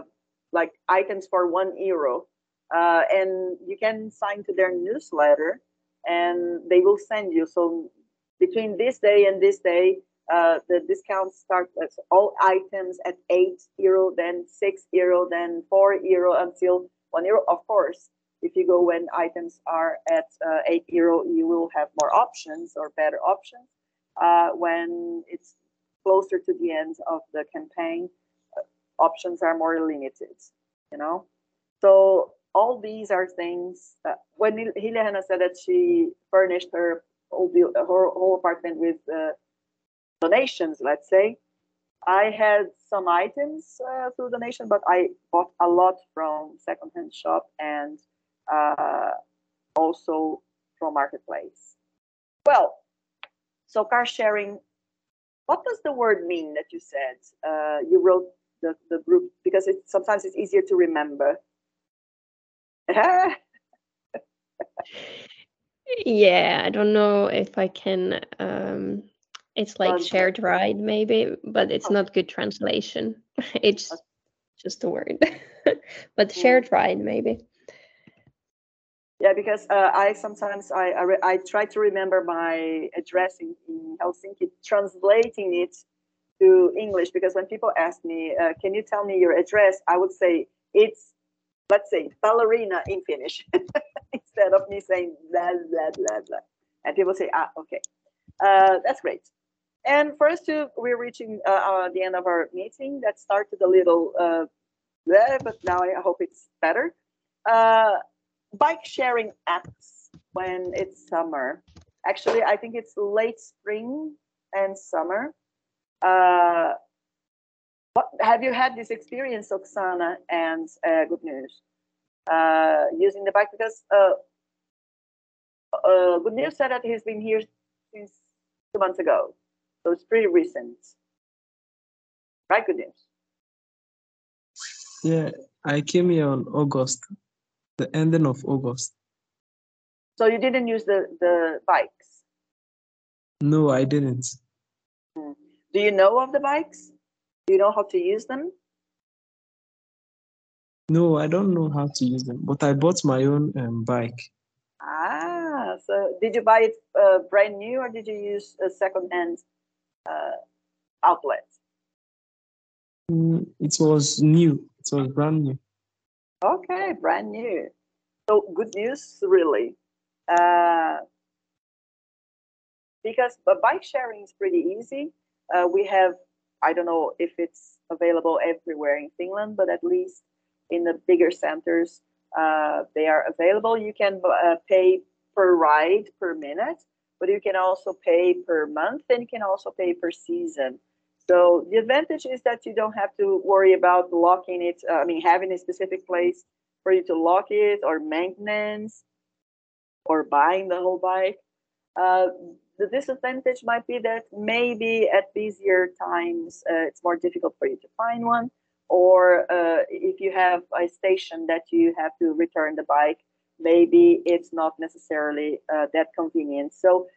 like items for one euro, uh, and you can sign to their newsletter, and they will send you. So between this day and this day, Uh, the discounts start at all items at eight euro, then six euro, then four euro until one euro. Of course, if you go when items are at uh, eight euro, you will have more options or better options. Uh, when it's closer to the end of the campaign, uh, options are more limited, you know. So all these are things. Uh, when Heljahenna said that she furnished her whole, her whole apartment with uh, donations, let's say, I had some items uh, through donation, but I bought a lot from secondhand shop and uh, also from marketplace. Well, so car sharing, what does the word mean that you said? Uh, you wrote the, the group because it, sometimes it's easier to remember. Yeah, I don't know if I can... Um... It's like um, shared ride, maybe, but it's okay. Not good translation. It's okay. Just a word, but yeah. Shared ride, maybe. Yeah, because uh, I sometimes I, I, I try to remember my address in, in Helsinki, translating it to English, because when people ask me, uh, can you tell me your address? I would say it's, let's say, ballerina in Finnish, instead of me saying blah, blah, blah, blah. And people say, ah, okay, uh, that's great. And first, too, we're reaching uh, uh, the end of our meeting. That started a little, uh, bleh, but now I hope it's better. Uh, bike sharing apps when it's summer. Actually, I think it's late spring and summer. Uh, what, have you had this experience, Oksana, and uh, Good News, uh, using the bike? Because uh, uh, Good News said that he's been here since two months ago. So it's pretty recent, right? Good News. Yeah, I came here on August, the ending of August. So you didn't use the, the bikes? No, I didn't. Hmm. Do you know of the bikes? Do you know how to use them? No, I don't know how to use them, but I bought my own um, bike. Ah, so did you buy it uh, brand new, or did you use a second-hand Uh, outlet? Mm, it was new. It was brand new. Okay, brand new. So Good News, really, uh, because uh, bike sharing is pretty easy. Uh, we have, I don't know if it's available everywhere in Finland, but at least in the bigger centers, uh, they are available. You can uh, pay per ride per minute. But you can also pay per month, and you can also pay per season. So the advantage is that you don't have to worry about locking it. Uh, I mean, having a specific place for you to lock it, or maintenance, or buying the whole bike. Uh, the disadvantage might be that maybe at busier times, uh, it's more difficult for you to find one. Or uh, if you have a station that you have to return the bike, maybe it's not necessarily uh, that convenient. So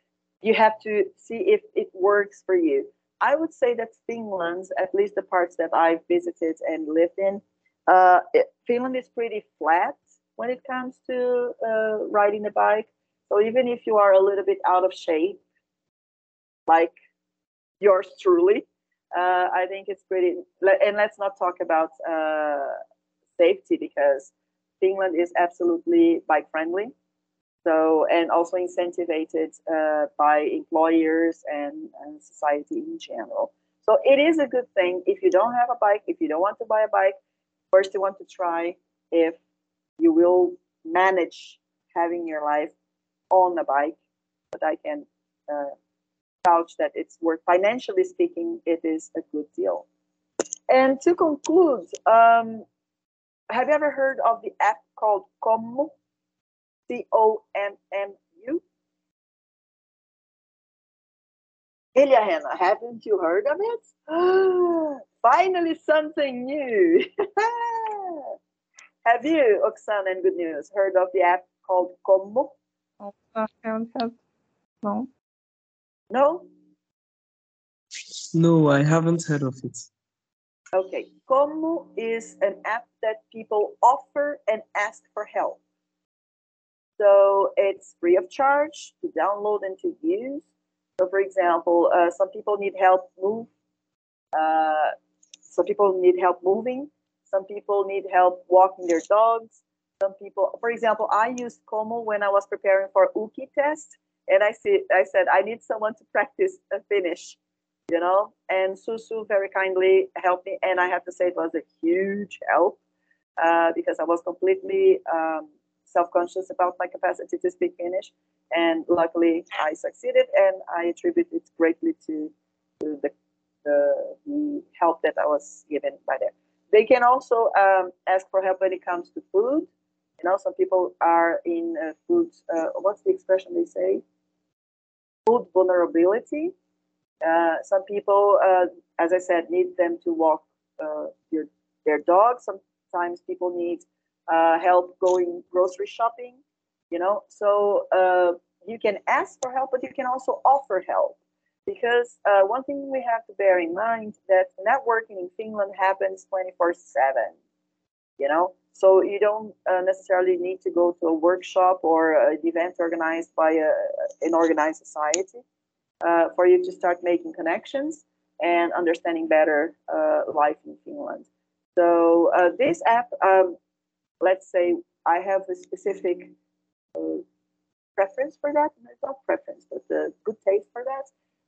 you have to see if it works for you. I would say that Finland, at least the parts that I've visited and lived in, uh, it, Finland is pretty flat when it comes to uh, riding the bike. So even if you are a little bit out of shape, like yours truly, uh, I think it's pretty, and let's not talk about uh, safety, because Finland is absolutely bike friendly, so, and also incentivized uh, by employers and, and society in general. So it is a good thing if you don't have a bike, if you don't want to buy a bike. First, you want to try if you will manage having your life on a bike. But I can uh, vouch that it's worth, financially speaking, it is a good deal. And to conclude, um, have you ever heard of the app called Kommu? C O M M U? Heljahenna, haven't you heard of it? Finally, something new. Have you, Oksana and Good News, heard of the app called Kommu? No, I haven't heard. No. No? No, I haven't heard of it. Okay, Kommu is an app that people offer and ask for help. So it's free of charge to download and to use. So, for example, uh, some people need help move. Uh, some people need help moving. Some people need help walking their dogs. Some people, for example, I used Kommu when I was preparing for U K I test, and I said, I said, I need someone to practice a Finnish, you know. And Susu very kindly helped me, and I have to say it was a huge help uh, because I was completely um, self-conscious about my capacity to speak Finnish, and luckily I succeeded, and I attribute it greatly to, to the, the, the help that I was given by them. They can also um, ask for help when it comes to food. You know, some people are in uh, food, uh, what's the expression they say? Food vulnerability. Uh, some people, uh, as I said, need them to walk uh, your, their dog. Sometimes people need uh, help going grocery shopping, you know. So uh, you can ask for help, but you can also offer help. Because uh, one thing we have to bear in mind that networking in Finland happens twenty-four seven, you know. So you don't uh, necessarily need to go to a workshop or an event organized by a, an organized society uh, for you to start making connections and understanding better uh, life in Finland. So uh, this app, um, let's say I have a specific uh, preference for that. Not preference, but a good taste for that.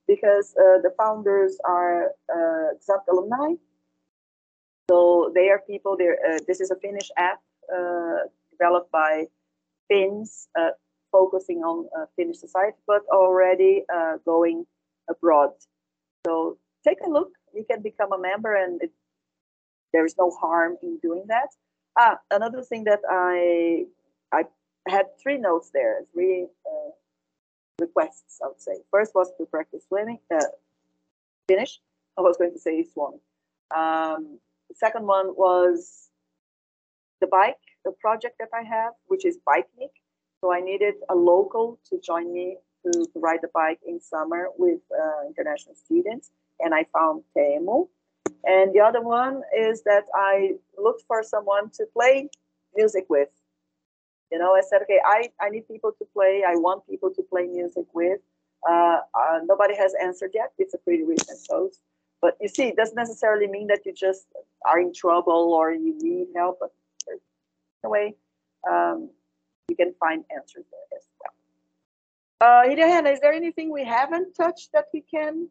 Because uh, the founders are uh, Zamk alumni, so they are people. There, uh, this is a Finnish app uh, developed by Finns, uh, focusing on uh, Finnish society, but already uh, going abroad. So take a look. You can become a member, and it, there is no harm in doing that. Ah, another thing that I I had three notes there. Three. Uh, requests, I would say. First was to practice swimming, uh, Finnish. I was going to say Suomi. Um, the second one was the bike, the project that I have, which is Bikenik. So I needed a local to join me to, to ride the bike in summer with uh, international students, and I found Teemu. And the other one is that I looked for someone to play music with. You know, I said, okay, I, I need people to play. I want people to play music with. Uh, uh, nobody has answered yet. It's a pretty recent post. But you see, it doesn't necessarily mean that you just are in trouble or you need help. But in a way, um, you can find answers there as well. Uh, Heljahenna, is there anything we haven't touched that we can?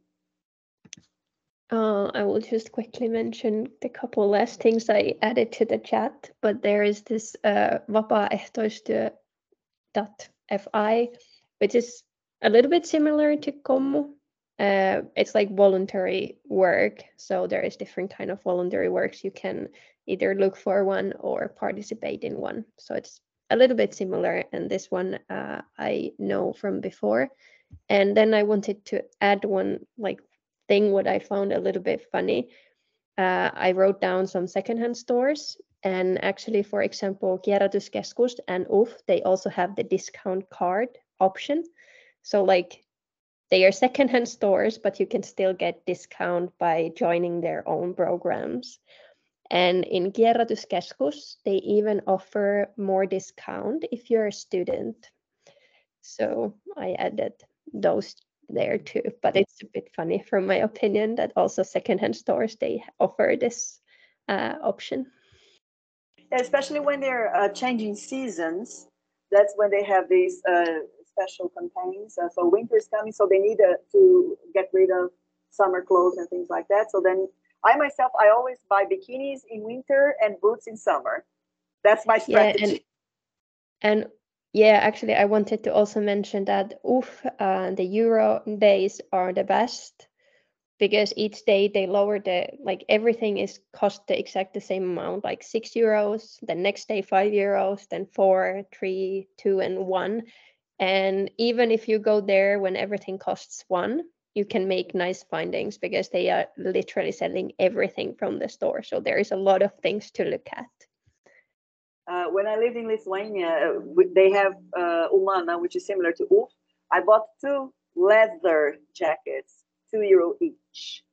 Uh, I will just quickly mention the couple last things I added to the chat, but there is this uh, vapaaehtoistyö dot f i, which is a little bit similar to Kommu. Uh, it's like voluntary work, so there is different kind of voluntary works. You can either look for one or participate in one. So it's a little bit similar, and this one uh, I know from before. And then I wanted to add one like thing what I found a little bit funny. Uh, I wrote down some secondhand stores, and actually, for example, Kierrätyskeskus and U F F, they also have the discount card option. So like they are secondhand stores, but you can still get discount by joining their own programs. And in Kierrätyskeskus, they even offer more discount if you're a student. So I added those there too, but it's a bit funny from my opinion that also secondhand stores, they offer this uh, option. Especially when they're uh, changing seasons, that's when they have these uh, special campaigns. Uh, so winter's coming, so they need uh, to get rid of summer clothes and things like that. So then I myself, I always buy bikinis in winter and boots in summer. That's my strategy. Yeah, and, and Yeah, actually, I wanted to also mention that U F F and uh, the Euro days are the best because each day they lower the, like everything is cost the exact the same amount, like six euros, the next day five euros, then four, three, two, and one. And even if you go there when everything costs one, you can make nice findings because they are literally selling everything from the store. So there is a lot of things to look at. Uh, when I lived in Lithuania, they have uh, Umana, which is similar to U F F. I bought two leather jackets, two euro each.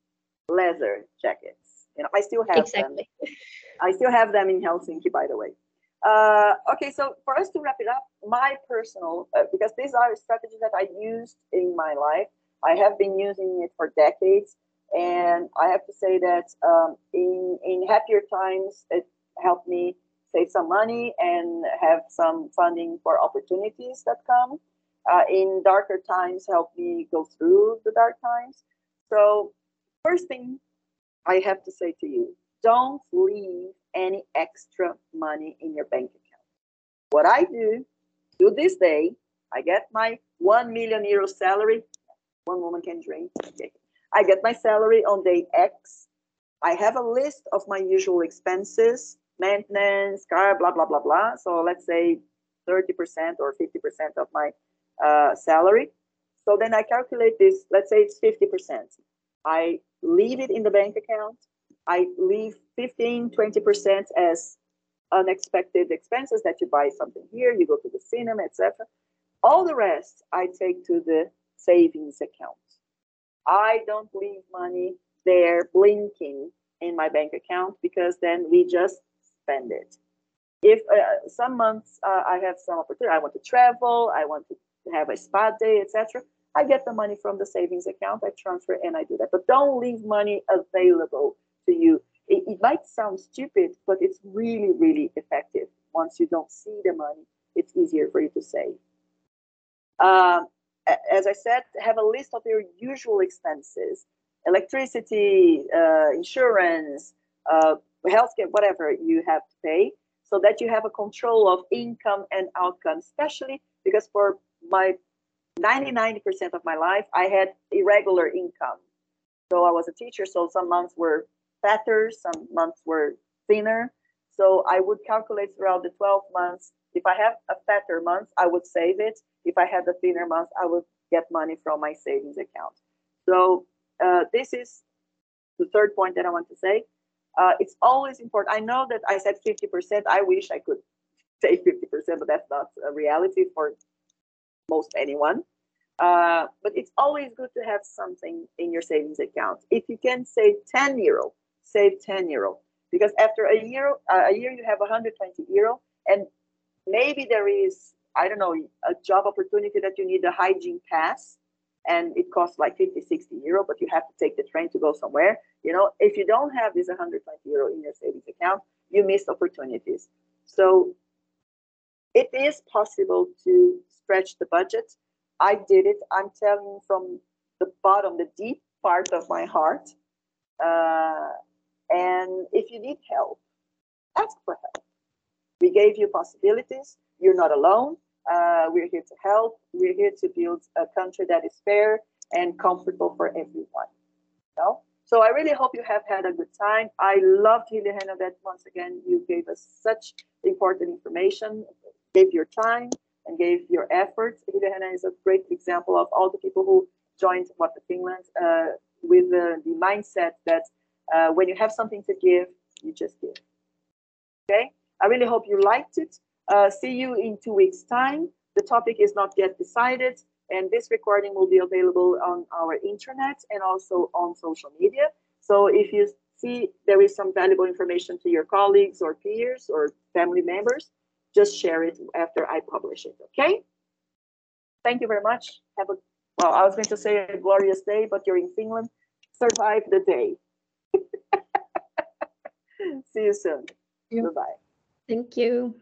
Leather jackets. You know, I still have exactly. them. I still have them in Helsinki, by the way. Uh, okay, so for us to wrap it up, my personal, uh, because these are strategies that I used in my life, I have been using it for decades, and I have to say that um, in in happier times, it helped me save some money and have some funding for opportunities that come. Uh, in darker times, helped me go through the dark times. So first thing I have to say to you, don't leave any extra money in your bank account. What I do, do this day, I get my one million euro salary. One woman can drink. Okay. I get my salary on day X. I have a list of my usual expenses, maintenance, car, blah, blah, blah, blah. So let's say thirty percent or fifty percent of my uh, salary. So then I calculate this. Let's say it's fifty percent. I leave it in the bank account. I leave fifteen, twenty percent as unexpected expenses, that you buy something here, you go to the cinema, et cetera. All the rest I take to the savings account. I don't leave money there blinking in my bank account, because then we just spend it. If uh, some months uh, I have some opportunity, I want to travel, I want to have a spa day, et cetera, I get the money from the savings account, I transfer and I do that. But don't leave money available to you. It, it might sound stupid, but it's really, really effective. Once you don't see the money, it's easier for you to save. Um, as I said, have a list of your usual expenses, electricity, uh, insurance, uh, healthcare, whatever you have to pay, so that you have a control of income and outcome, especially because for my ninety-nine percent of my life, I had irregular income. So I was a teacher, so some months were fatter, some months were thinner. So I would calculate throughout the twelve months. If I have a fatter month, I would save it. If I had a thinner month, I would get money from my savings account. So uh, this is the third point that I want to say. Uh, it's always important. I know that I said fifty percent. I wish I could say fifty percent, but that's not a reality for most anyone. Uh, but it's always good to have something in your savings account. If you can save ten euro, save ten euro, because after a year, uh, a year you have one hundred twenty euro, and maybe there is, I don't know, a job opportunity that you need a hygiene pass, and it costs like fifty, sixty euro, but you have to take the train to go somewhere. You know, if you don't have this one hundred twenty euro in your savings account, you miss opportunities. So it is possible to stretch the budget. I did it. I'm telling you from the bottom, the deep part of my heart. Uh, and if you need help, ask for help. We gave you possibilities. You're not alone. Uh, we're here to help. We're here to build a country that is fair and comfortable for everyone. No? So I really hope you have had a good time. I loved, Heljahenna, that once again, you gave us such important information, gave your time and gave your efforts. Heljahenna is a great example of all the people who joined WTFinland uh, with uh, the mindset that uh, when you have something to give, you just give. Okay? I really hope you liked it. Uh, see you in two weeks' time. The topic is not yet decided, and this recording will be available on our intranet and also on social media. So if you see there is some valuable information to your colleagues or peers or family members, just share it after I publish it, okay? Thank you very much. Have a, well, I was going to say a glorious day, but you're in Finland. Survive the day. See you soon. Yeah. Bye-bye. Thank you.